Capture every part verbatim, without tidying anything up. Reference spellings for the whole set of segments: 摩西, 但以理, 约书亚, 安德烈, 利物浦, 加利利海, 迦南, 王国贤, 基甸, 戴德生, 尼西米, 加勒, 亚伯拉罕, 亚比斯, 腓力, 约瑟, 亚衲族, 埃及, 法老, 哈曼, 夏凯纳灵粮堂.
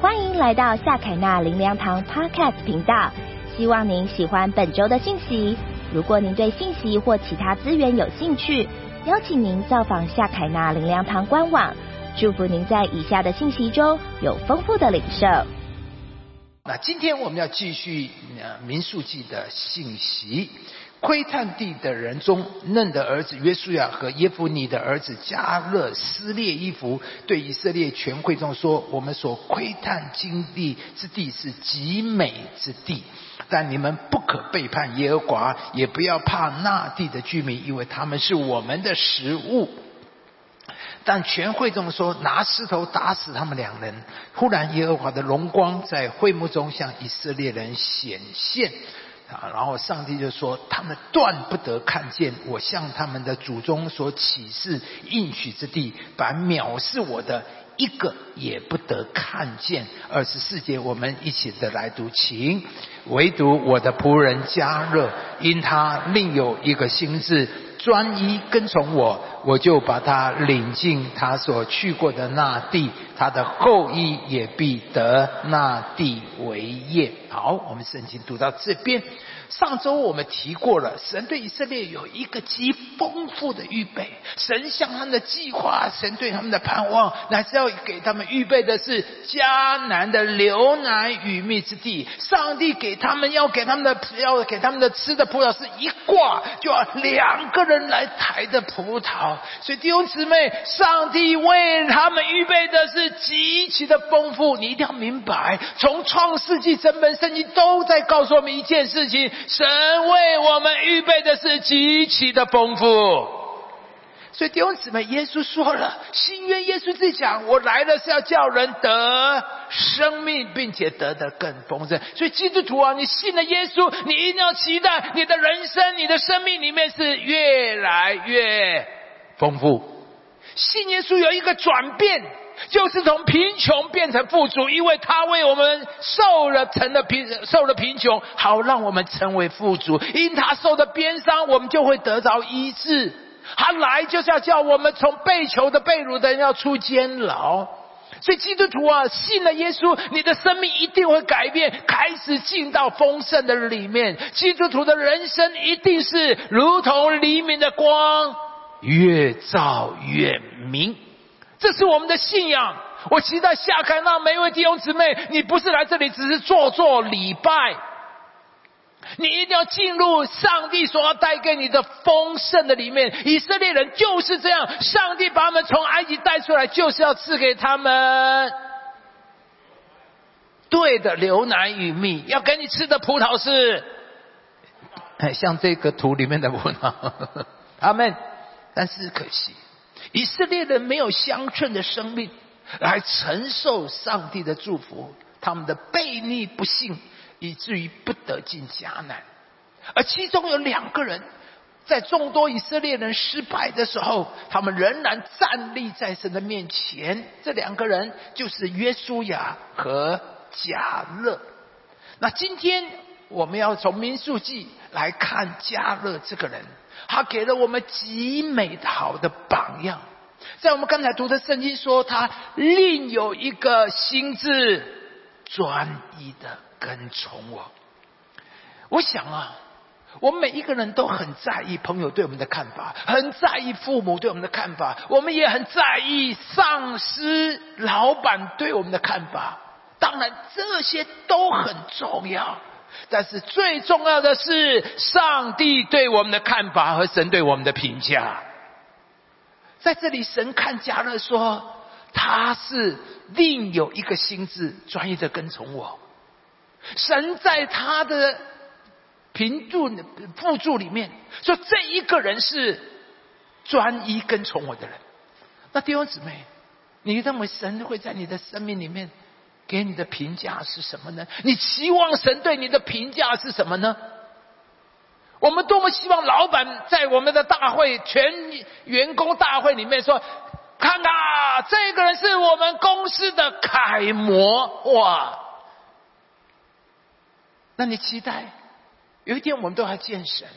欢迎来到夏凯纳林良堂 Podcast 频道，希望您喜欢本周的信息。如果您对信息或其他资源有兴趣，邀请您造访夏凯纳林良堂官网。祝福您在以下的信息中有丰富的领受。那今天我们要继续民数记的信息。窥探地的人中，嫩的儿子约书亚和耶弗尼的儿子加勒撕裂衣服，对以色列全会众说：我们所窥探经历之地是极美之地，但你们不可背叛耶和华，也不要怕那地的居民，因为他们是我们的食物。但全会众说：拿石头打死他们两人。忽然耶和华的荣光在会幕中向以色列人显现，啊、然后上帝就说：他们断不得看见我向他们的祖宗所启示应许之地，把藐视我的一个也不得看见。二十四节我们一起的来读，请唯独我的仆人加勒，因他另有一个心志，专一跟从我，我就把他领进他所去过的那地，他的后裔也必得那地为业。好，我们圣经读到这边。上周我们提过了，神对以色列有一个极丰富的预备，神向他们的计划，神对他们的盼望，乃至要给他们预备的是迦南的流奶与蜜之地。上帝给他们要给他们的要给他们的吃的葡萄是一挂就要两个人来抬的葡萄。所以弟兄姊妹，上帝为他们预备的是极其的丰富。你一定要明白，从创世纪整本圣经都在告诉我们一件事情，神为我们预备的是极其的丰富。所以弟兄姊妹，耶稣说了，新约耶稣自己讲，我来了是要叫人得生命，并且得得更丰盛。所以基督徒啊，你信了耶稣，你一定要期待你的人生，你的生命里面是越来越丰富。信耶稣有一个转变，就是从贫穷变成富足，因为他为我们受了成了贫受了贫穷，好让我们成为富足。因他受的鞭伤，我们就会得着医治。他来就是要叫我们从被囚的被掳的人要出监牢。所以基督徒啊，信了耶稣，你的生命一定会改变，开始进到丰盛的里面。基督徒的人生一定是如同黎明的光，越照越明。这是我们的信仰。我期待夏凯纳每一位弟兄姊妹，你不是来这里只是做做礼拜，你一定要进入上帝所要带给你的丰盛的里面。以色列人就是这样，上帝把他们从埃及带出来，就是要赐给他们对的流奶与蜜，要给你吃的葡萄是像这个图里面的葡萄。阿们。但是可惜，以色列人没有相称的生命来承受上帝的祝福，他们的悖逆不幸，以至于不得进迦南。而其中有两个人，在众多以色列人失败的时候，他们仍然站立在神的面前。这两个人就是约书亚和迦勒。那今天我们要从民数记来看迦勒这个人，他给了我们极美的好的榜样。在我们刚才读的圣经说，他另有一个心志，专一的跟从我。我想啊，我们每一个人都很在意朋友对我们的看法，很在意父母对我们的看法，我们也很在意上司老板对我们的看法。当然这些都很重要，但是最重要的是上帝对我们的看法和神对我们的评价。在这里神看迦勒说，他是另有一个心志，专一的跟从我。神在他的评注附注里面说，这一个人是专一跟从我的人。那弟兄姊妹，你认为神会在你的生命里面给你的评价是什么呢？你期望神对你的评价是什么呢？我们多么希望老板在我们的大会，全员工大会里面说，看啊，这个人是我们公司的楷模。哇！那你期待有一天我们都要见神，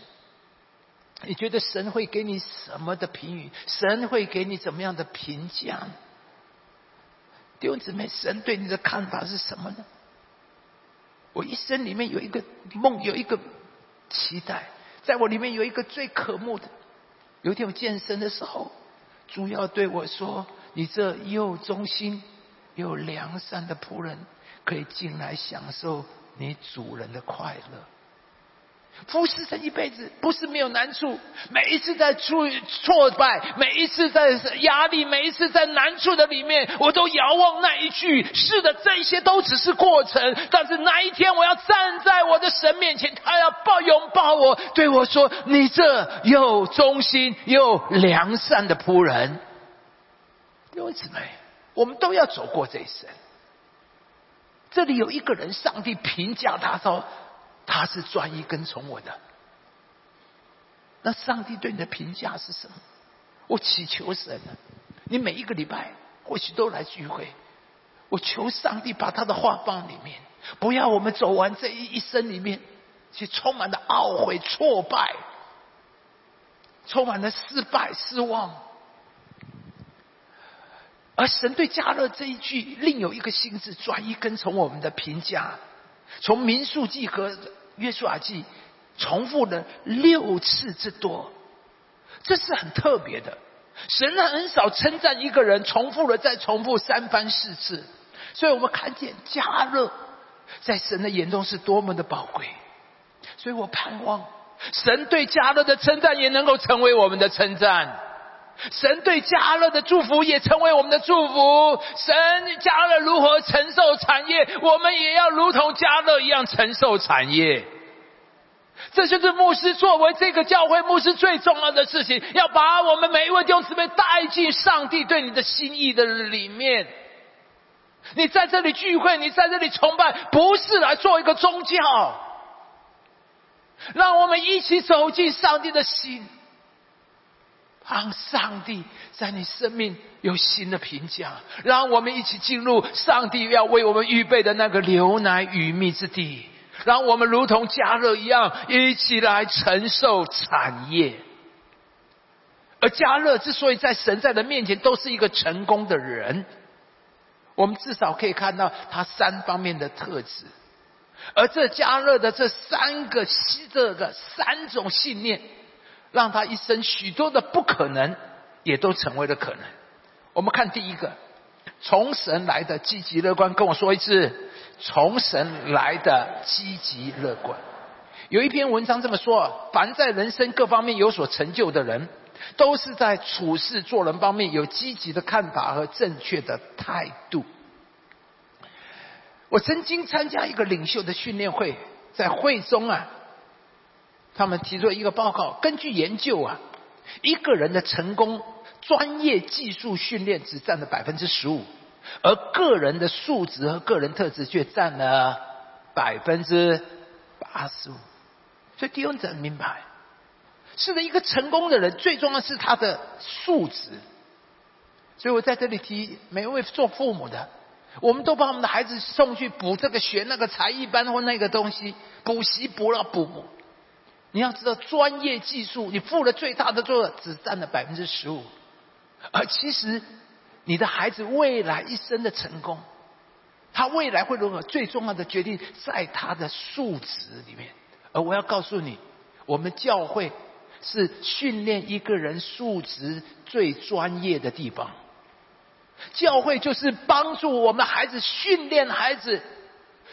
你觉得神会给你什么的评语？神会给你怎么样的评价？弟兄姊妹，神对你的看法是什么呢？我一生里面有一个梦，有一个期待，在我里面有一个最渴慕的。有一天我健身的时候，主要对我说，你这又忠心又良善的仆人，可以进来享受你主人的快乐。服侍神一辈子不是没有难处，每一次在挫败，每一次在压力，每一次在难处的里面，我都遥望那一句，是的，这些都只是过程，但是那一天我要站在我的神面前，他要抱拥抱我，对我说，你这又忠心又良善的仆人。弟兄姊妹，我们都要走过这一生。这里有一个人，上帝评价他说他是专一跟从我的。那上帝对你的评价是什么？我祈求神啊，你每一个礼拜或许都来聚会，我求上帝把他的话放里面，不要我们走完这一生里面去充满了懊悔、挫败，充满了失败、失望。而神对迦勒这一句另有一个心智，专一跟从我们的评价，从民数记和约书亚记重复了六次之多，这是很特别的。神很少称赞一个人重复了再重复三番四次，所以我们看见迦勒在神的眼中是多么的宝贵。所以我盼望神对迦勒的称赞也能够成为我们的称赞，神对迦勒的祝福也成为我们的祝福。神迦勒如何承受产业，我们也要如同迦勒一样承受产业。这就是牧师作为这个教会牧师最重要的事情，要把我们每一位弟兄姊妹带进上帝对你的心意的里面。你在这里聚会，你在这里崇拜，不是来做一个宗教，让我们一起走进上帝的心，让上帝在你生命有新的评价，让我们一起进入上帝要为我们预备的那个流奶与蜜之地，让我们如同迦勒一样一起来承受产业。而迦勒之所以在神在的面前都是一个成功的人，我们至少可以看到他三方面的特质。而这迦勒的这三个这个三种信念，让他一生许多的不可能也都成为了可能。我们看第一个，从神来的积极乐观。跟我说一次，从神来的积极乐观。有一篇文章这么说，凡在人生各方面有所成就的人，都是在处事做人方面有积极的看法和正确的态度。我曾经参加一个领袖的训练会，在会中啊，他们提出一个报告，根据研究啊，一个人的成功，专业技术训练只占了 百分之十五， 而个人的素质和个人特质却占了 百分之八十五。 所以弟兄姊妹明白，是的，一个成功的人最重要是他的素质。所以我在这里提，每一位做父母的，我们都把我们的孩子送去补这个学那个才艺班或那个东西，补习补了补补，你要知道，专业技术你付了最大的作用，只占了 百分之十五。 而其实你的孩子未来一生的成功，他未来会如何，最重要的决定在他的素质里面。而我要告诉你，我们教会是训练一个人素质最专业的地方。教会就是帮助我们孩子，训练孩子，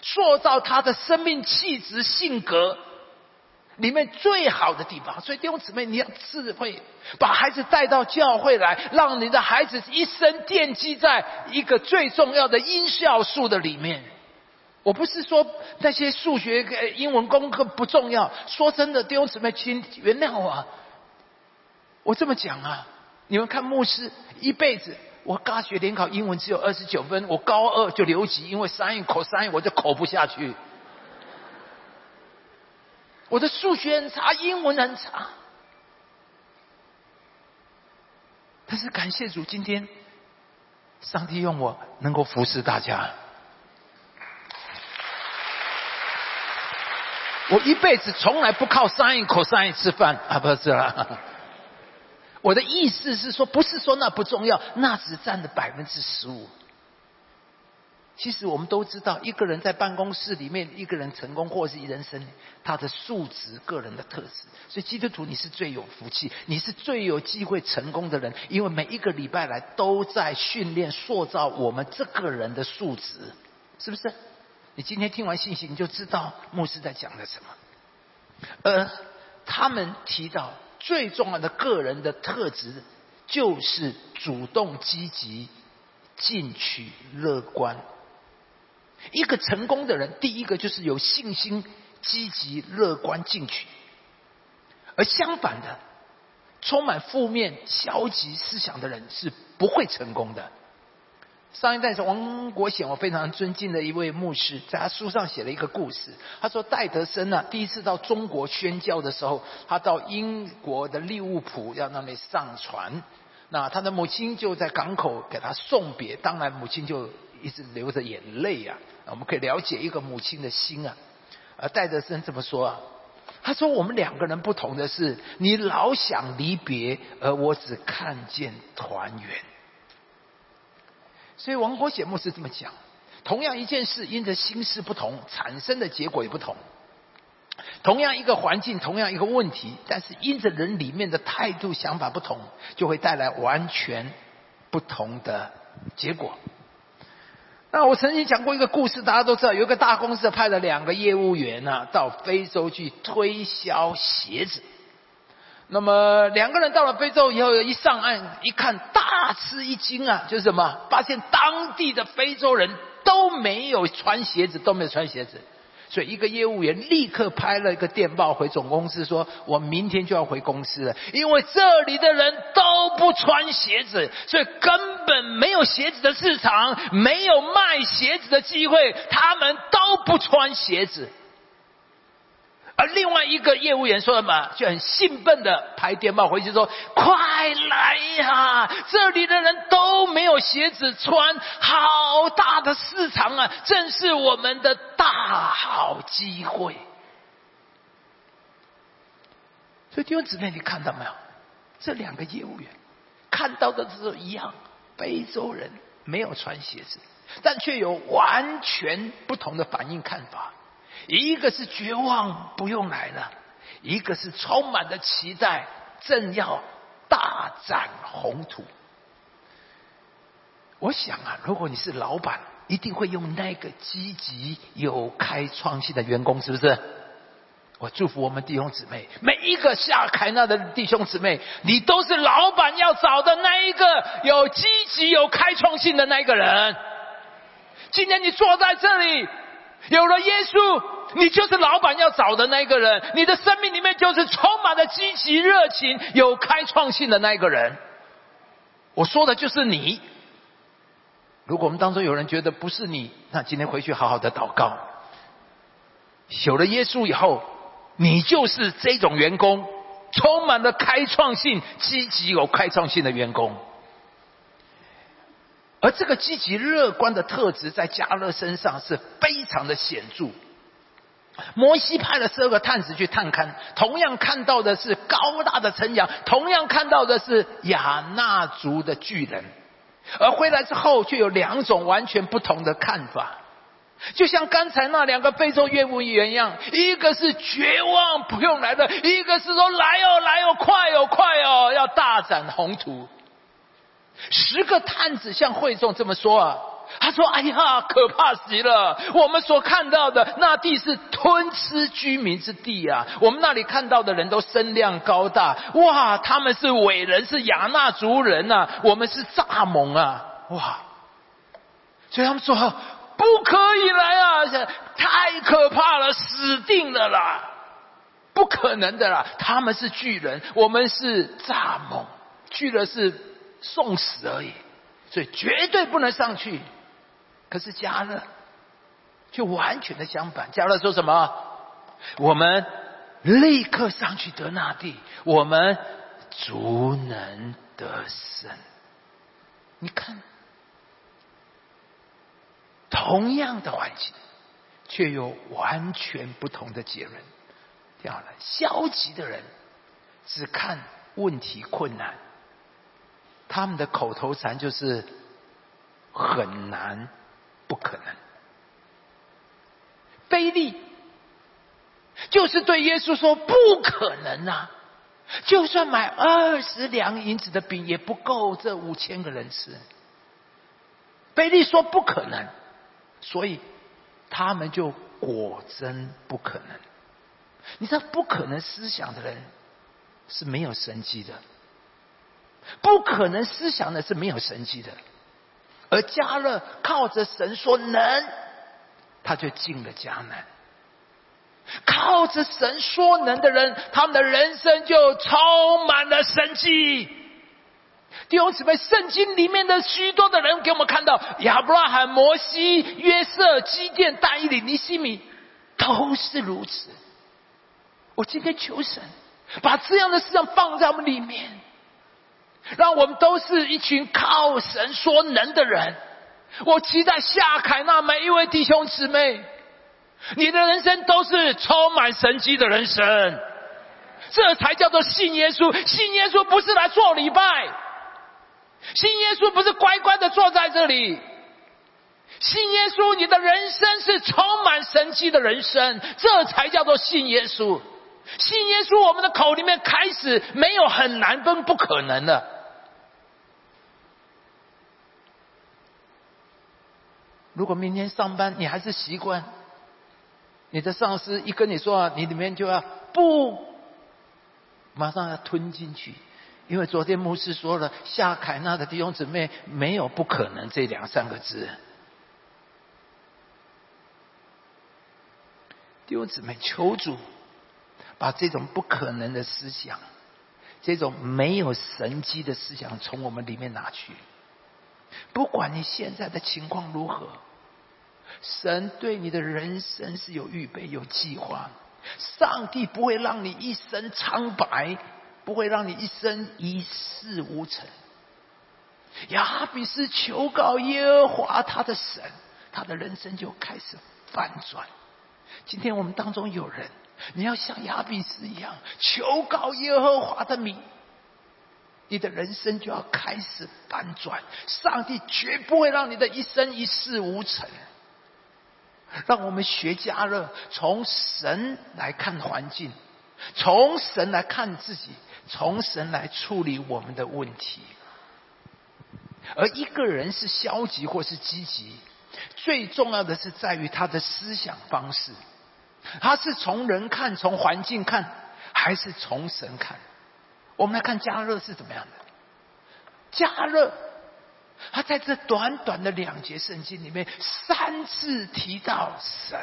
塑造他的生命气质、性格里面最好的地方。所以弟兄姊妹，你要智慧，把孩子带到教会来，让你的孩子一生奠基在一个最重要的因效数的里面。我不是说那些数学、英文功课不重要，说真的，弟兄姊妹，请原谅我，我这么讲啊，你们看牧师一辈子，我大学联考英文只有二十九分，我高二就留级，因为 sin、cos 我就考不下去。我的数学很差，英文很差，但是感谢主，今天上帝用我能够服侍大家。我一辈子从来不靠 sin、cos 吃饭啊，不是啦。我的意思是说，不是说那不重要，那只占了 百分之十五。其实我们都知道，一个人在办公室里面，一个人成功或是人生，他的素质、个人的特质。所以基督徒你是最有福气，你是最有机会成功的人，因为每一个礼拜来都在训练、塑造我们这个人的素质，是不是？你今天听完信息，你就知道牧师在讲的什么。而他们提到最重要的个人的特质，就是主动积极、进取、乐观。一个成功的人，第一个就是有信心、积极、乐观、进取。而相反的，充满负面、消极思想的人是不会成功的。上一代是王国贤，我非常尊敬的一位牧师，在他书上写了一个故事。他说戴德生呢、啊，第一次到中国宣教的时候，他到英国的利物浦要那里上船，那他的母亲就在港口给他送别，当然母亲就一直流着眼泪啊。我们可以了解一个母亲的心啊。而戴德生这么说啊，他说我们两个人不同的是，你老想离别，而我只看见团圆。所以王国显牧师这么讲，同样一件事，因着心思不同，产生的结果也不同。同样一个环境，同样一个问题，但是因着人里面的态度、想法不同，就会带来完全不同的结果。那我曾经讲过一个故事，大家都知道，有一个大公司派了两个业务员啊，到非洲去推销鞋子。那么两个人到了非洲以后，一上岸一看，大吃一惊啊！就是什么？发现当地的非洲人都没有穿鞋子，都没有穿鞋子。所以一个业务员立刻拍了一个电报回总公司说，我明天就要回公司了，因为这里的人都不穿鞋子，所以根本没有鞋子的市场，没有卖鞋子的机会，他们都不穿鞋子。而另外一个业务员说什么？就很兴奋的拍电报回去说，快来呀、啊！这里的人都没有鞋子穿，好大的市场啊！正是我们的大好机会。所以弟兄姊妹，你看到没有？这两个业务员看到的时候一样，非洲人没有穿鞋子，但却有完全不同的反应看法。一个是绝望，不用来了；一个是充满了期待，正要大展宏图。我想啊，如果你是老板，一定会用那个积极、有开创性的员工，是不是？我祝福我们弟兄姊妹，每一个下凯纳的弟兄姊妹，你都是老板要找的那一个有积极、有开创性的那一个人。今天你坐在这里，有了耶稣，你就是老板要找的那个人，你的生命里面就是充满了积极、热情、有开创性的那个人。我说的就是你。如果我们当中有人觉得不是你，那今天回去好好的祷告。有了耶稣以后，你就是这种员工，充满了开创性、积极、有开创性的员工。而这个积极乐观的特质在迦勒身上是非常的显著。摩西派了十二个探子去探勘，同样看到的是高大的城墙，同样看到的是亚衲族的巨人，而回来之后却有两种完全不同的看法。就像刚才那两个非洲业务员一样，一个是绝望不用来的，一个是说来哦来哦，快哦快哦，要大展宏图。十个探子向会众这么说啊，他说哎呀，可怕极了，我们所看到的那地是吞吃居民之地啊，我们那里看到的人都身量高大，哇，他们是伟人，是亚衲族人啊，我们是蚱蜢啊，哇。所以他们说不可以来啊，太可怕了，死定了啦，不可能的啦，他们是巨人，我们是蚱蜢，去了是送死而已，所以绝对不能上去。可是迦勒就完全的相反，迦勒说什么？我们立刻上去得那地，我们足能得胜。你看，同样的环境，却有完全不同的结论。第二呢，消极的人只看问题困难，他们的口头禅就是很难不可能。腓力就是对耶稣说不可能啊，就算买二十两银子的饼也不够这五千个人吃。腓力说不可能，所以他们就果真不可能。你知道不可能思想的人是没有神迹的，不可能思想的是没有神迹的。而迦勒靠着神说能，他就进了迦南。靠着神说能的人，他们的人生就充满了神迹。弟兄姊妹，圣经里面的许多的人给我们看到，亚伯拉罕、摩西、约瑟、基甸、但以理、尼西米，都是如此。我今天求神把这样的事情放在我们里面，让我们都是一群靠神说能的人。我期待夏凯那每一位弟兄姊妹，你的人生都是充满神迹的人生。这才叫做信耶稣。信耶稣不是来做礼拜，信耶稣不是乖乖的坐在这里，信耶稣你的人生是充满神迹的人生，这才叫做信耶稣。信耶稣我们的口里面开始没有很难跟不可能了。如果明天上班你还是习惯你的上司一跟你说、啊、你里面就要不马上要吞进去，因为昨天牧师说了，夏凯纳的弟兄姊妹没有不可能这两三个字。弟兄姊妹，求主把这种不可能的思想，这种没有神迹的思想从我们里面拿去。不管你现在的情况如何，神对你的人生是有预备有计划。上帝不会让你一生苍白，不会让你一生一事无成。亚比斯求告耶和华他的神，他的人生就开始翻转。今天我们当中有人，你要像亚比斯一样求告耶和华的名，你的人生就要开始翻转。上帝绝不会让你的一生一事无成。让我们学迦勒，从神来看环境，从神来看自己，从神来处理我们的问题。而一个人是消极或是积极，最重要的是在于他的思想方式。他是从人看，从环境看，还是从神看？我们来看迦勒是怎么样的。迦勒他在这短短的两节圣经里面三次提到神。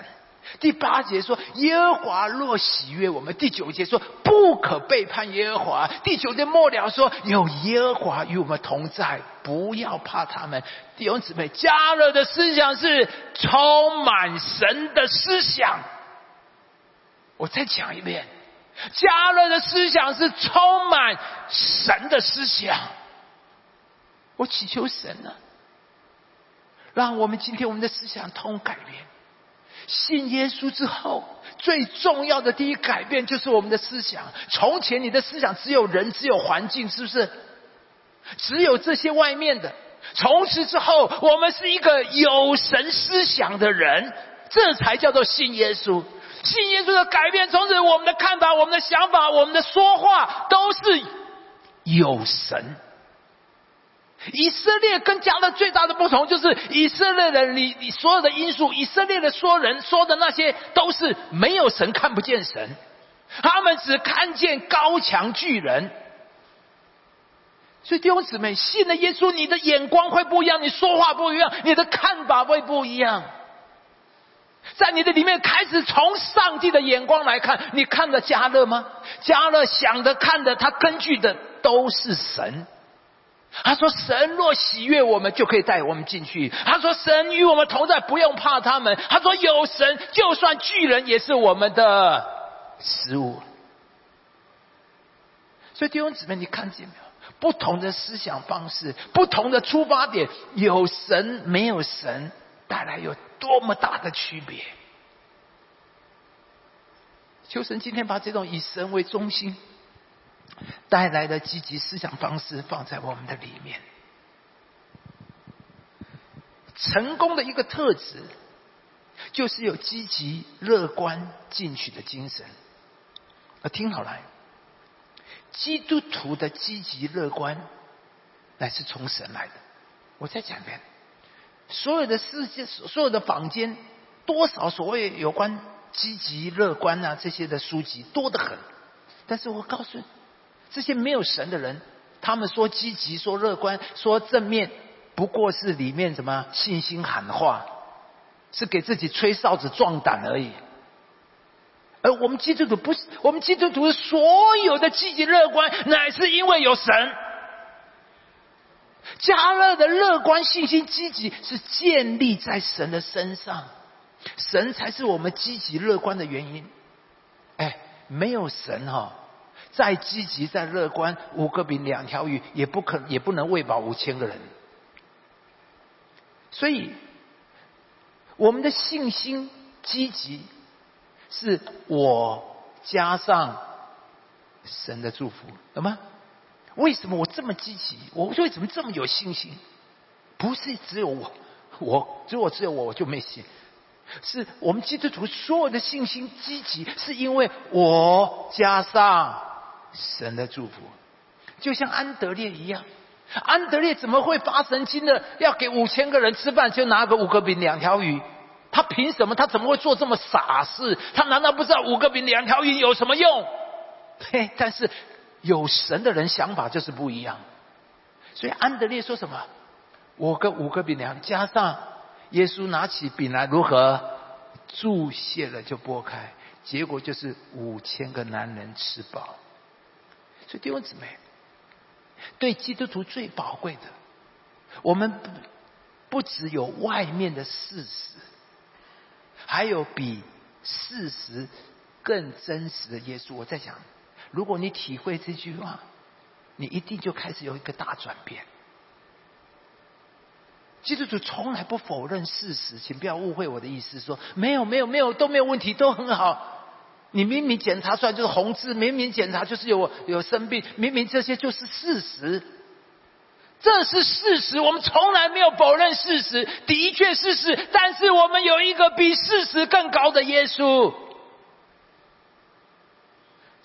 第八节说耶和华若喜悦我们，第九节说不可背叛耶和华，第九节末了说有耶和华与我们同在，不要怕他们。弟兄姊妹，迦勒的思想是充满神的思想。我再讲一遍，迦勒的思想是充满神的思想。我祈求神呢、啊，让我们今天我们的思想通改变。信耶稣之后最重要的第一改变就是我们的思想。从前你的思想只有人，只有环境，是不是？只有这些外面的。从此之后我们是一个有神思想的人，这才叫做信耶稣。信耶稣的改变，从此我们的看法、我们的想法、我们的说话都是有神。以色列跟迦勒最大的不同就是以色列人，你你所有的因素，以色列的说人说的那些都是没有神，看不见神，他们只看见高墙巨人。所以弟兄姊妹，信了耶稣，你的眼光会不一样，你说话不一样，你的看法会不一样。在你的里面开始从上帝的眼光来看。你看了迦勒吗？迦勒想的、看的，他根据的都是神。他说神若喜悦我们，就可以带我们进去。他说神与我们同在，不用怕他们。他说有神，就算巨人也是我们的食物。所以弟兄姊妹，你看见没有？不同的思想方式，不同的出发点，有神没有神带来有多么大的区别。求神今天把这种以神为中心带来的积极思想方式放在我们的里面。成功的一个特质就是有积极乐观进取的精神。听好来，基督徒的积极乐观乃是从神来的。我再讲一遍，所有的世界，所有的坊间多少所谓有关积极乐观啊这些的书籍多得很，但是我告诉你，这些没有神的人，他们说积极说乐观说正面，不过是里面什么信心喊话，是给自己吹哨子壮胆而已。而我们基督徒不是，我们基督徒所有的积极乐观乃是因为有神。加勒的乐观信心积极是建立在神的身上，神才是我们积极乐观的原因。哎，没有神哦，再积极再乐观，五个饼两条鱼也不可也不能喂饱五千个人。所以我们的信心积极是我加上神的祝福，懂吗？为什么我这么积极，我为什么这么有信心？不是只有我我只有我只有我我就没信，是我们基督徒所有的信心积极是因为我加上神的祝福。就像安德烈一样，安德烈怎么会发神经的要给五千个人吃饭，就拿个五个饼两条鱼？他凭什么？他怎么会做这么傻事？他难道不知道五个饼两条鱼有什么用？嘿，但是有神的人想法就是不一样。所以安德烈说什么？我跟五个饼两加上耶稣拿起饼来如何注谢了就拨开，结果就是五千个男人吃饱。所以弟兄姊妹，对基督徒最宝贵的，我们 不, 不只有外面的事实，还有比事实更真实的耶稣。我在想，如果你体会这句话，你一定就开始有一个大转变。基督徒从来不否认事实，请不要误会我的意思，说没有没有没有都没有问题，都很好。你明明检查出来就是红字，明明检查就是有有生病，明明这些就是事实，这是事实，我们从来没有否认事实，的确事实。但是我们有一个比事实更高的耶稣。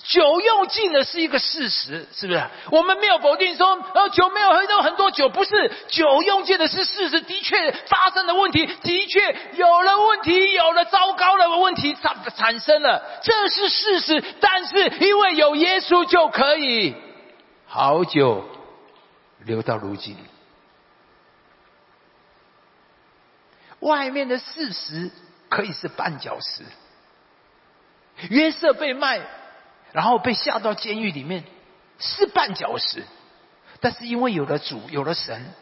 酒用尽了是一个事实，是不是？我们没有否定说呃、哦，酒没有喝到很多酒，不是，酒用尽的是事实，的确发生了问题，的确有了问题，有了糟糕的问题产生了，这是事实。但是因为有耶稣就可以好酒留到如今。外面的事实可以是绊脚石，约瑟被卖然后被下到监狱里面是绊脚石，但是因为有了主，有了神，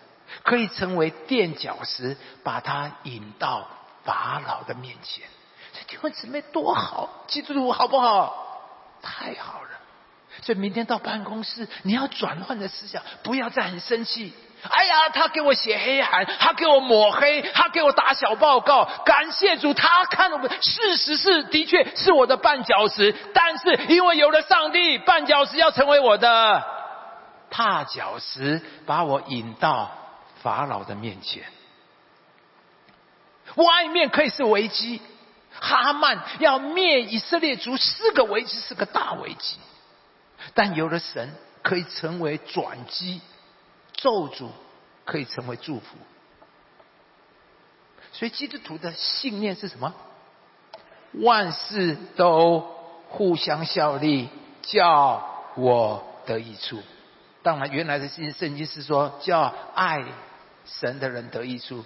可以成为垫脚石，把他引到法老的面前。这弟兄姊妹多好，基督徒好不好？太好了。所以明天到办公室，你要转换的思想，不要再很生气，哎呀他给我写黑函，他给我抹黑，他给我打小报告，感谢主，他看我们事实是的确是我的绊脚石，但是因为有了上帝，绊脚石要成为我的踏脚石，把我引到法老的面前。外面可以是危机，哈曼要灭以色列族是个危机，是个大危机，但有了神可以成为转机，咒诅可以成为祝福。所以基督徒的信念是什么？万事都互相效力，叫我得益处。当然原来的圣经是说叫爱神的人得益处，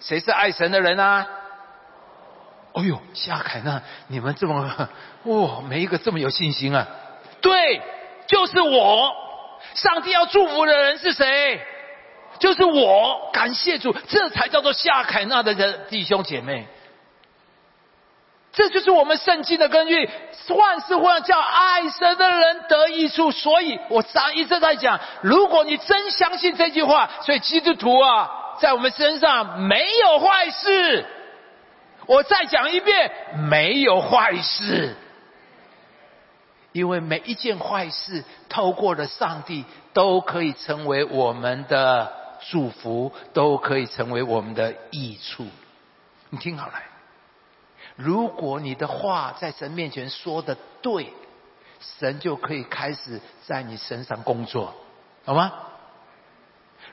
谁是爱神的人啊？哎呦，夏凯娜，你们这么哇，每一个这么有信心啊。对，就是我。上帝要祝福的人是谁？就是我。感谢主，这才叫做夏凯纳的弟兄姐妹。这就是我们圣经的根据，万事互相叫爱神的人得益处。所以我一直在讲，如果你真相信这句话，所以基督徒啊，在我们身上没有坏事。我再讲一遍，没有坏事。因为每一件坏事透过了上帝都可以成为我们的祝福都可以成为我们的益处。你听好了，如果你的话在神面前说的对，神就可以开始在你身上工作，好吗？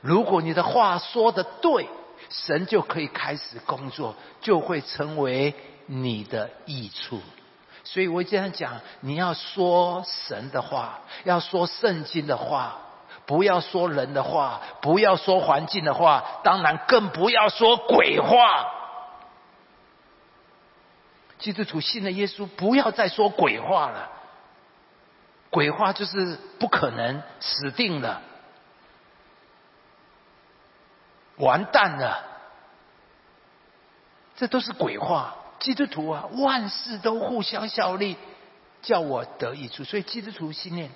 如果你的话说的对，神就可以开始工作，就会成为你的益处。所以我这样讲，你要说神的话，要说圣经的话，不要说人的话，不要说环境的话，当然更不要说鬼话。基督徒信了耶稣，不要再说鬼话了，鬼话就是不可能，死定了，完蛋了，这都是鬼话。基督徒啊，万事都互相效力，叫我得益处。所以基督徒信念，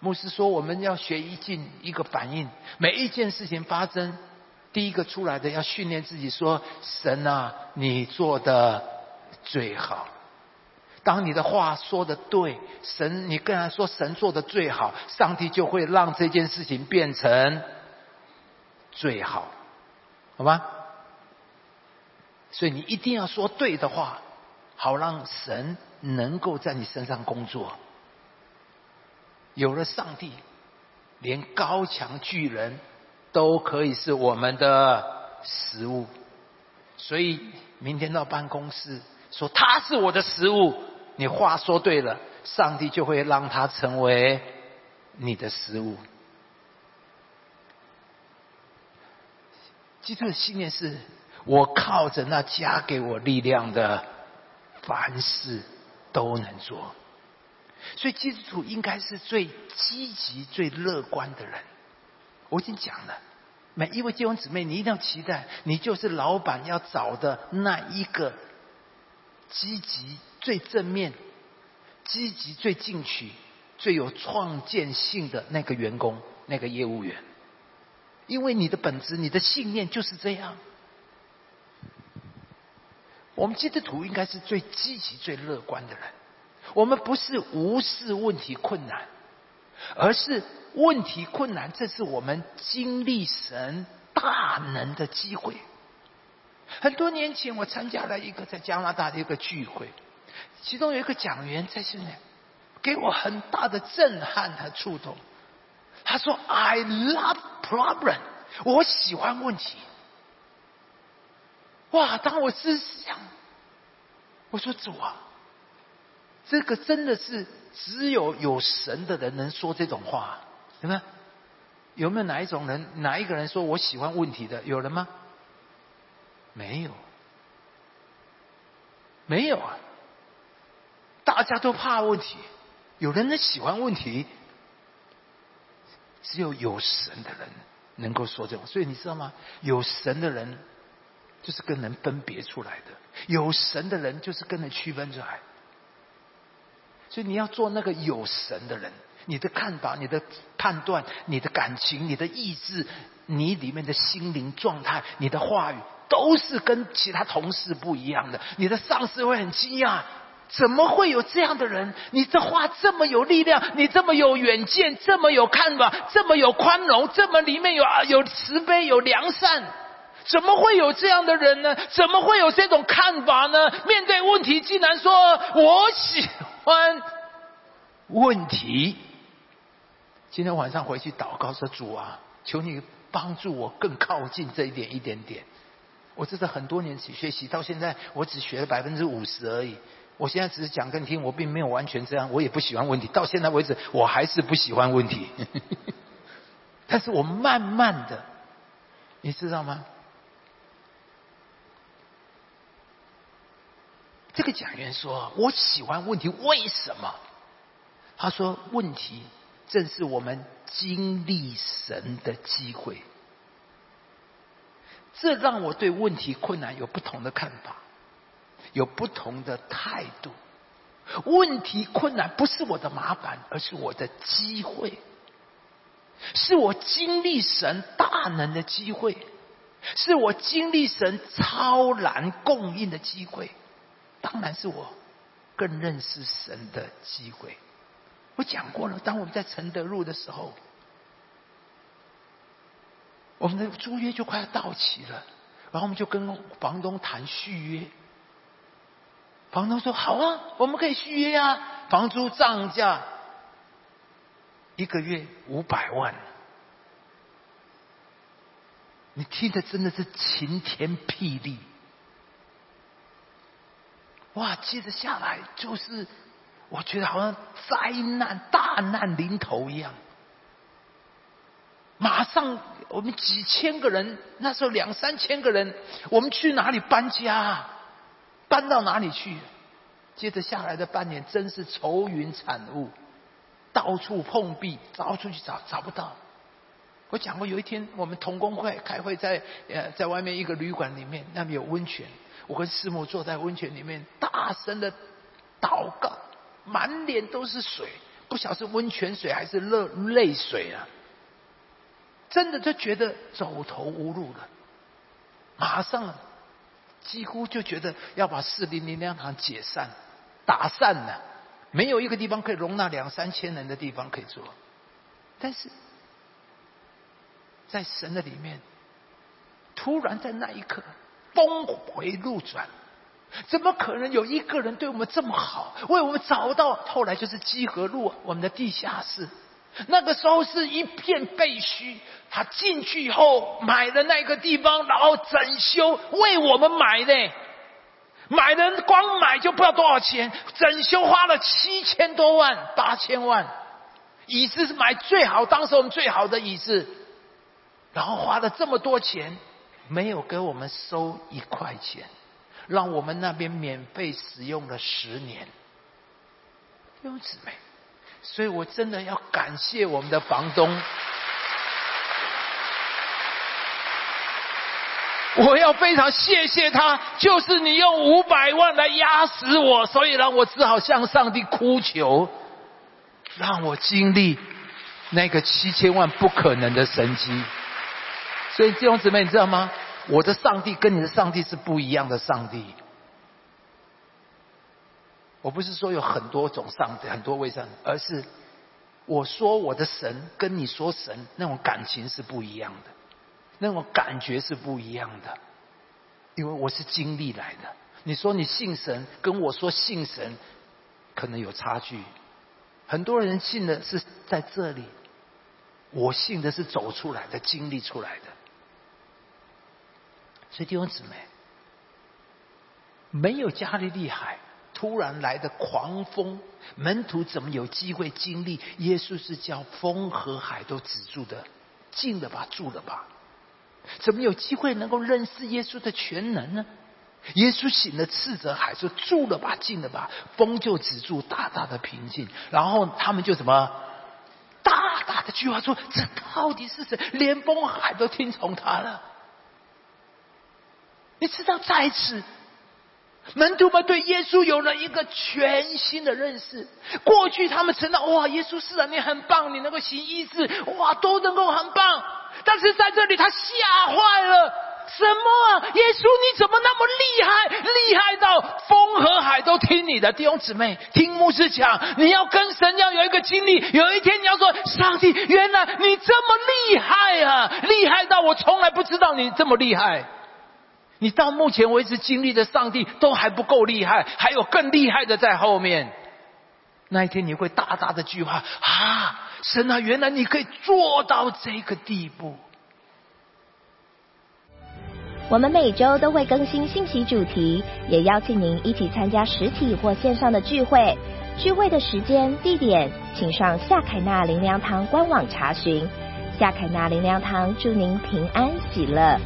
牧师说我们要学一进一个反应，每一件事情发生，第一个出来的要训练自己说，神啊，你做的最好。当你的话说的对，神，你跟他说神做的最好，上帝就会让这件事情变成最好，好吗？所以你一定要说对的话，好让神能够在你身上工作。有了上帝，连高墙巨人都可以是我们的食物。所以明天到办公室说他是我的食物，你话说对了，上帝就会让他成为你的食物。基督的信念是，我靠着那加给我力量的，凡事都能做。所以基督徒应该是最积极最乐观的人。我已经讲了，每一位弟兄姊妹，你一定要期待你就是老板要找的那一个积极最正面、积极最进取、最有创建性的那个员工、那个业务员。因为你的本质、你的信念就是这样。我们基督徒应该是最积极最乐观的人。我们不是无视问题困难，而是问题困难，这是我们经历神大能的机会。很多年前我参加了一个在加拿大的一个聚会，其中有一个讲员在现在给我很大的震撼和触动。他说 I love problem， 我喜欢问题。哇，当我思想，我说主啊，这个真的是只有有神的人能说这种话。有没有有没有哪一种人，哪一个人说我喜欢问题的？有人吗？没有，没有啊！大家都怕问题，有人能喜欢问题？只有有神的人能够说这种。所以你知道吗？有神的人就是跟人分别出来的，有神的人就是跟人区分出来。所以你要做那个有神的人，你的看法、你的判断、你的感情、你的意志、你里面的心灵状态、你的话语，都是跟其他同事不一样的。你的上司会很惊讶，怎么会有这样的人？你的话这么有力量，你这么有远见，这么有看法，这么有宽容，这么里面有有慈悲，有良善，怎么会有这样的人呢？怎么会有这种看法呢？面对问题竟然说我喜欢问题。今天晚上回去祷告说，主啊，求你帮助我更靠近这一点一点点。我这是很多年学习到现在，我只学了百分之五十而已。我现在只是讲跟听，我并没有完全这样，我也不喜欢问题，到现在为止我还是不喜欢问题但是我慢慢的，你知道吗？这个讲员说我喜欢问题，为什么？他说问题正是我们经历神的机会。这让我对问题困难有不同的看法，有不同的态度。问题困难不是我的麻烦，而是我的机会，是我经历神大能的机会，是我经历神超然供应的机会，当然是我更认识神的机会。我讲过了，当我们在承德路的时候，我们的租约就快要到期了，然后我们就跟房东谈续约。房东说好啊，我们可以续约啊，房租涨价一个月五百万。你听的真的是晴天霹雳。哇，接着下来就是我觉得好像灾难大难临头一样，马上我们几千个人，那时候两三千个人，我们去哪里搬家啊？搬到哪里去？接着下来的半年真是愁云惨雾，到处碰壁，到处去找找不到。我讲过有一天我们同工会开会在呃在外面一个旅馆里面，那边有温泉，我跟师母坐在温泉里面大声的祷告，满脸都是水，不晓得是温泉水还是热泪水啊，真的就觉得走投无路了，马上几乎就觉得要把四零零粮堂解散打散了，没有一个地方可以容纳两三千人的地方可以做。但是在神的里面，突然在那一刻峰回路转，怎么可能有一个人对我们这么好，为我们找到后来就是基河路我们的地下室，那个时候是一片废墟，他进去以后买了那个地方，然后整修，为我们买的，买的光买就不知道多少钱，整修花了七千多万八千万，椅子是买最好，当时我们最好的椅子，然后花了这么多钱没有给我们收一块钱，让我们那边免费使用了十年，弟兄姊妹，所以我真的要感谢我们的房东，我要非常谢谢他，就是你用五百万来压死我，所以让我只好向上帝哭求，让我经历那个七千万不可能的神迹。所以弟兄姊妹，你知道吗？我的上帝跟你的上帝是不一样的上帝。我不是说有很多种上帝，很多位上帝，而是我说我的神跟你说神那种感情是不一样的，那种感觉是不一样的，因为我是经历来的。你说你信神跟我说信神可能有差距，很多人信的是在这里，我信的是走出来的，经历出来的。所以弟兄姊妹，没有加利利海突然来的狂风，门徒怎么有机会经历？耶稣是叫风和海都止住的，静了吧，住了吧，怎么有机会能够认识耶稣的全能呢？耶稣醒了斥责海说住了吧，静了吧，风就止住，大大的平静，然后他们就怎么大大的句话说，这到底是谁？连风海都听从他了。你知道，在此门徒们对耶稣有了一个全新的认识。过去他们承认哇，耶稣是啊，你很棒，你能够行医治，哇，都能够很棒。但是在这里他吓坏了，什么啊？耶稣你怎么那么厉害，厉害到风和海都听你的？弟兄姊妹，听牧师讲，你要跟神要有一个经历，有一天你要说，上帝，原来你这么厉害啊，厉害到我从来不知道你这么厉害。你到目前为止经历的上帝都还不够厉害，还有更厉害的在后面。那一天你会大大的惧怕啊！神啊，原来你可以做到这个地步。我们每周都会更新信息主题，也邀请您一起参加实体或线上的聚会。聚会的时间、地点，请上夏凯纳灵粮堂官网查询。夏凯纳灵粮堂祝您平安喜乐。